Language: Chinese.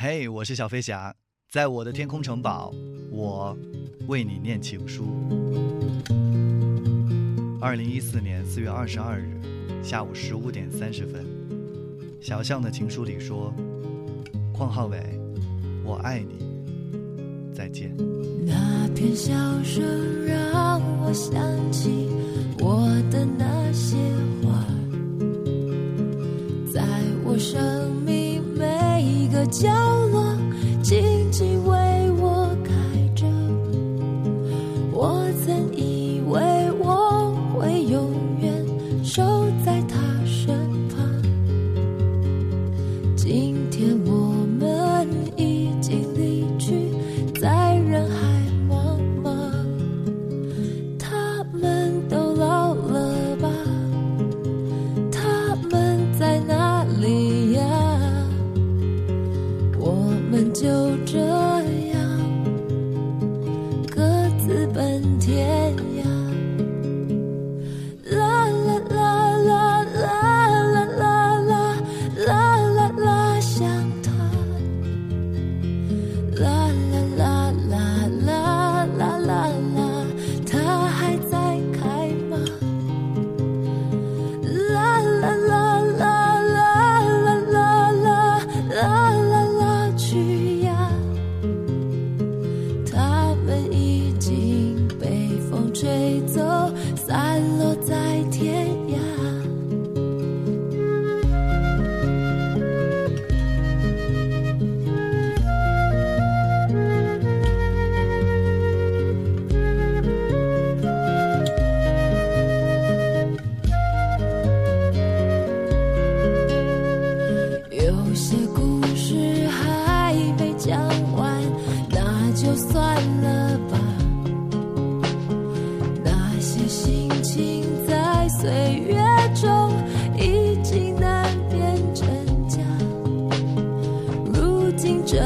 嘿，我是小飞侠，在我的天空城堡，我为你念情书。2014年4月22日下午15点30分，小象的情书里说：“邝浩伟，我爱你，再见。”那片笑声让我想起我的那些花，在我生命每一个角落，静静为我开着。我曾以为我会永远守在他身旁，今天我们已经离去，在人海茫茫。他们都老了吧？他们在哪里呀？我们就这样各自奔天涯。这